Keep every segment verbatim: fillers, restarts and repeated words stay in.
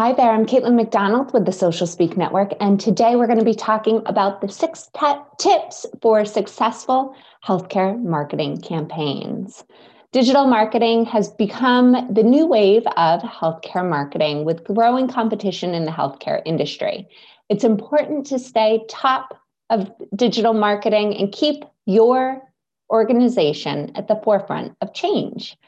Hi there, I'm Caitlin McDonald with the Social Speak Network, and today we're going to be talking about the six t- tips for successful healthcare marketing campaigns. Digital marketing has become the new wave of healthcare marketing with growing competition in the healthcare industry. It's important to stay top of digital marketing and keep your organization at the forefront of change.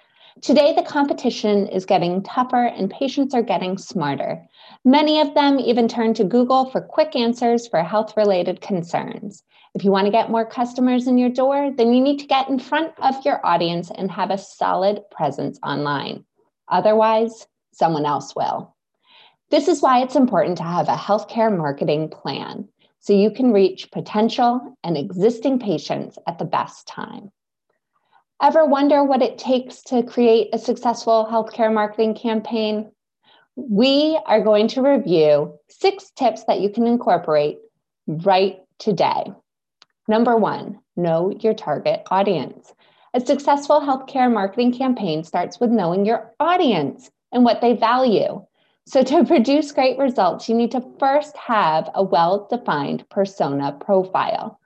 Today, the competition is getting tougher and patients are getting smarter. Many of them even turn to Google for quick answers for health-related concerns. If you want to get more customers in your door, then you need to get in front of your audience and have a solid presence online. Otherwise, someone else will. This is why it's important to have a healthcare marketing plan so you can reach potential and existing patients at the best time. Ever wonder what it takes to create a successful healthcare marketing campaign? We are going to review six tips that you can incorporate right today. Number one, know your target audience. A successful healthcare marketing campaign starts with knowing your audience and what they value. So to produce great results, you need to first have a well-defined persona profile.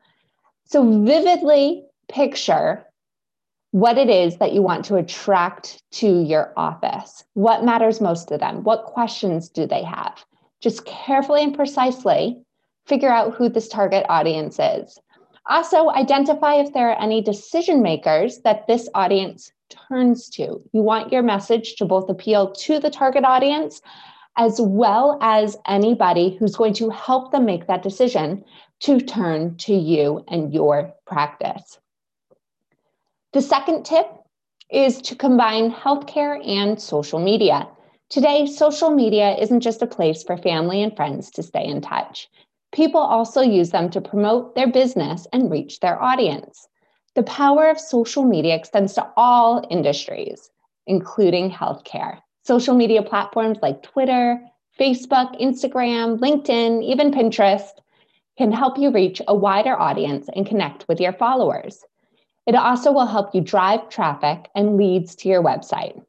So vividly picture what it is that you want to attract to your office. What matters most to them? What questions do they have? Just carefully and precisely figure out who this target audience is. Also, identify if there are any decision makers that this audience turns to. You want your message to both appeal to the target audience as well as anybody who's going to help them make that decision to turn to you and your practice. The second tip is to combine healthcare and social media. Today, social media isn't just a place for family and friends to stay in touch. People also use them to promote their business and reach their audience. The power of social media extends to all industries, including healthcare. Social media platforms like Twitter, Facebook, Instagram, LinkedIn, even Pinterest can help you reach a wider audience and connect with your followers. It also will help you drive traffic and leads to your website.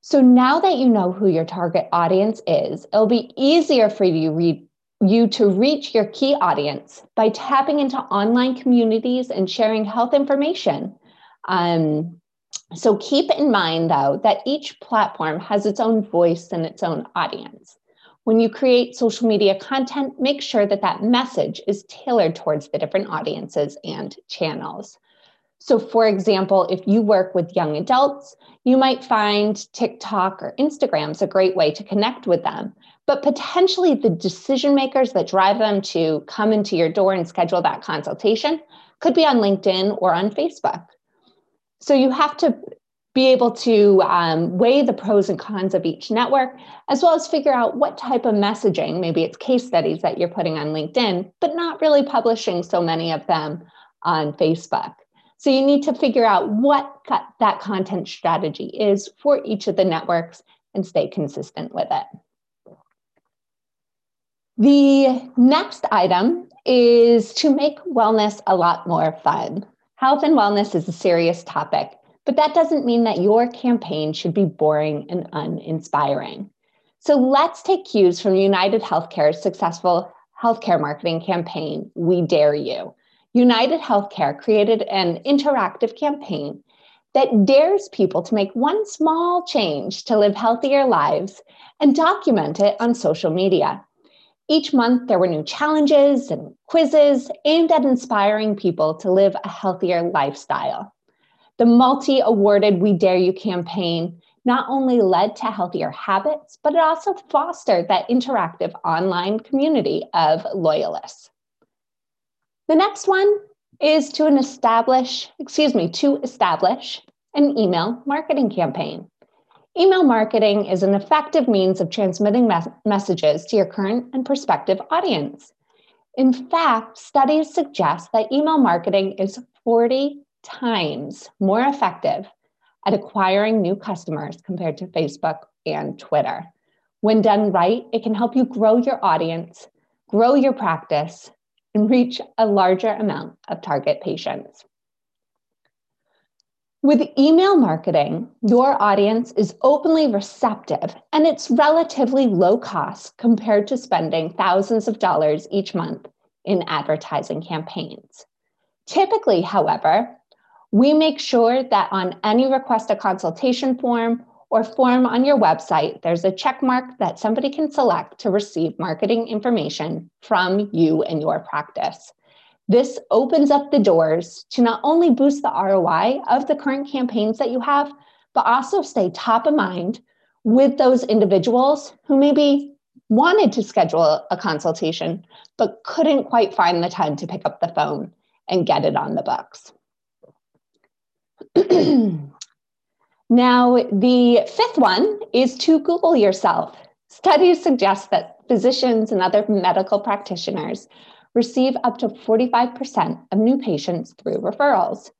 So now that you know who your target audience is, it'll be easier for you, re- you to reach your key audience by tapping into online communities and sharing health information. Um, so keep in mind, though, that each platform has its own voice and its own audience. When you create social media content, make sure that that message is tailored towards the different audiences and channels. So for example, if you work with young adults, you might find TikTok or Instagram is a great way to connect with them, but potentially the decision makers that drive them to come into your door and schedule that consultation could be on LinkedIn or on Facebook. So you have to be able to um, weigh the pros and cons of each network, as well as figure out what type of messaging, maybe it's case studies that you're putting on LinkedIn, but not really publishing so many of them on Facebook. So you need to figure out what co- that content strategy is for each of the networks and stay consistent with it. The next item is to make wellness a lot more fun. Health and wellness is a serious topic, but that doesn't mean that your campaign should be boring and uninspiring. So let's take cues from United Healthcare's successful healthcare marketing campaign, We Dare You. United Healthcare created an interactive campaign that dares people to make one small change to live healthier lives and document it on social media. Each month, there were new challenges and quizzes aimed at inspiring people to live a healthier lifestyle. The multi-awarded We Dare You campaign not only led to healthier habits, but it also fostered that interactive online community of loyalists. The next one is to an establish, excuse me, to establish an email marketing campaign. Email marketing is an effective means of transmitting mes- messages to your current and prospective audience. In fact, studies suggest that email marketing is forty times more effective at acquiring new customers compared to Facebook and Twitter. When done right, it can help you grow your audience, grow your practice, and reach a larger amount of target patients. With email marketing, your audience is openly receptive and it's relatively low cost compared to spending thousands of dollars each month in advertising campaigns. Typically, however, we make sure that on any request a consultation form or form on your website, there's a check mark that somebody can select to receive marketing information from you and your practice. This opens up the doors to not only boost the R O I of the current campaigns that you have, but also stay top of mind with those individuals who maybe wanted to schedule a consultation, but couldn't quite find the time to pick up the phone and get it on the books. Now, the fifth one is to Google yourself. Studies suggest that physicians and other medical practitioners receive up to forty-five percent of new patients through referrals.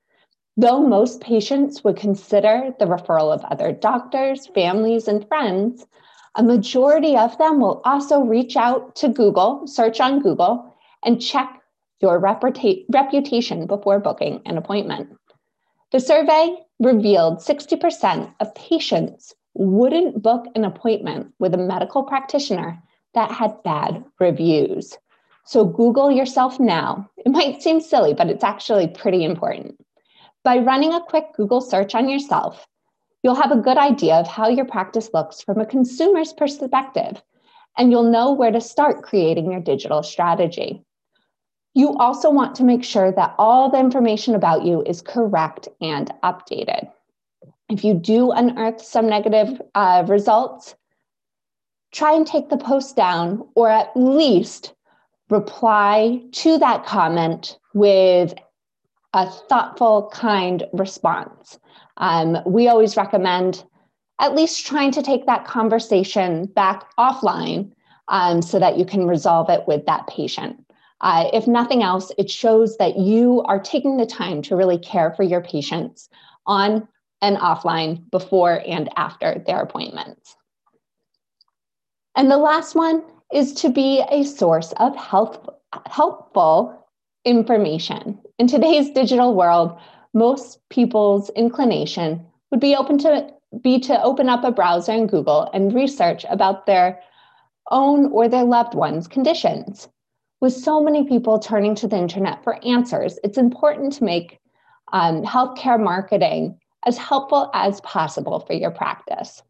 Though most patients would consider the referral of other doctors, families, and friends, a majority of them will also reach out to Google, search on Google, and check your reputa- reputation before booking an appointment. The survey revealed sixty percent of patients wouldn't book an appointment with a medical practitioner that had bad reviews. So Google yourself now. It might seem silly, but it's actually pretty important. By running a quick Google search on yourself, you'll have a good idea of how your practice looks from a consumer's perspective, and you'll know where to start creating your digital strategy. You also want to make sure that all the information about you is correct and updated. If you do unearth some negative uh, results, try and take the post down, or at least reply to that comment with a thoughtful, kind response. Um, we always recommend at least trying to take that conversation back offline um, so that you can resolve it with that patient. Uh, if nothing else, it shows that you are taking the time to really care for your patients on and offline before and after their appointments. And the last one is to be a source of health, helpful information. In today's digital world, most people's inclination would be open to be to open up a browser in Google and research about their own or their loved ones' conditions. With so many people turning to the internet for answers, it's important to make um, healthcare marketing as helpful as possible for your practice.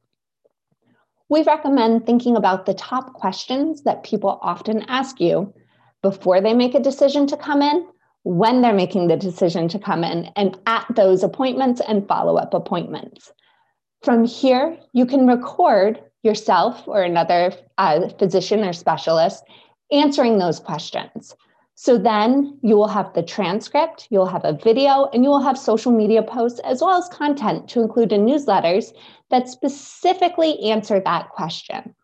We recommend thinking about the top questions that people often ask you before they make a decision to come in, when they're making the decision to come in, and at those appointments and follow-up appointments. From here, you can record yourself or another uh, physician or specialist answering those questions. So then you will have the transcript, you'll have a video, and you will have social media posts as well as content to include in newsletters that specifically answer that question.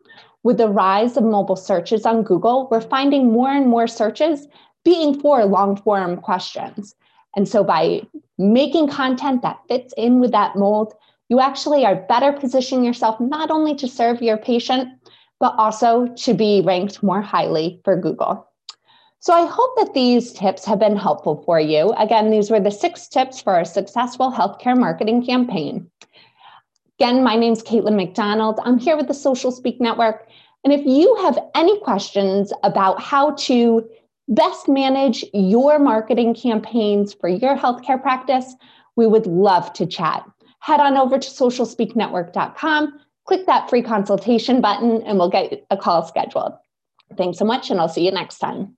With the rise of mobile searches on Google, we're finding more and more searches being for long-form questions. And so by making content that fits in with that mold, you actually are better positioning yourself not only to serve your patient, but also to be ranked more highly for Google. So I hope that these tips have been helpful for you. Again, these were the six tips for a successful healthcare marketing campaign. Again, my name's Caitlin McDonald. I'm here with the Social Speak Network. And if you have any questions about how to best manage your marketing campaigns for your healthcare practice, we would love to chat. Head on over to social speak network dot com, click that free consultation button, and we'll get a call scheduled. Thanks so much, and I'll see you next time.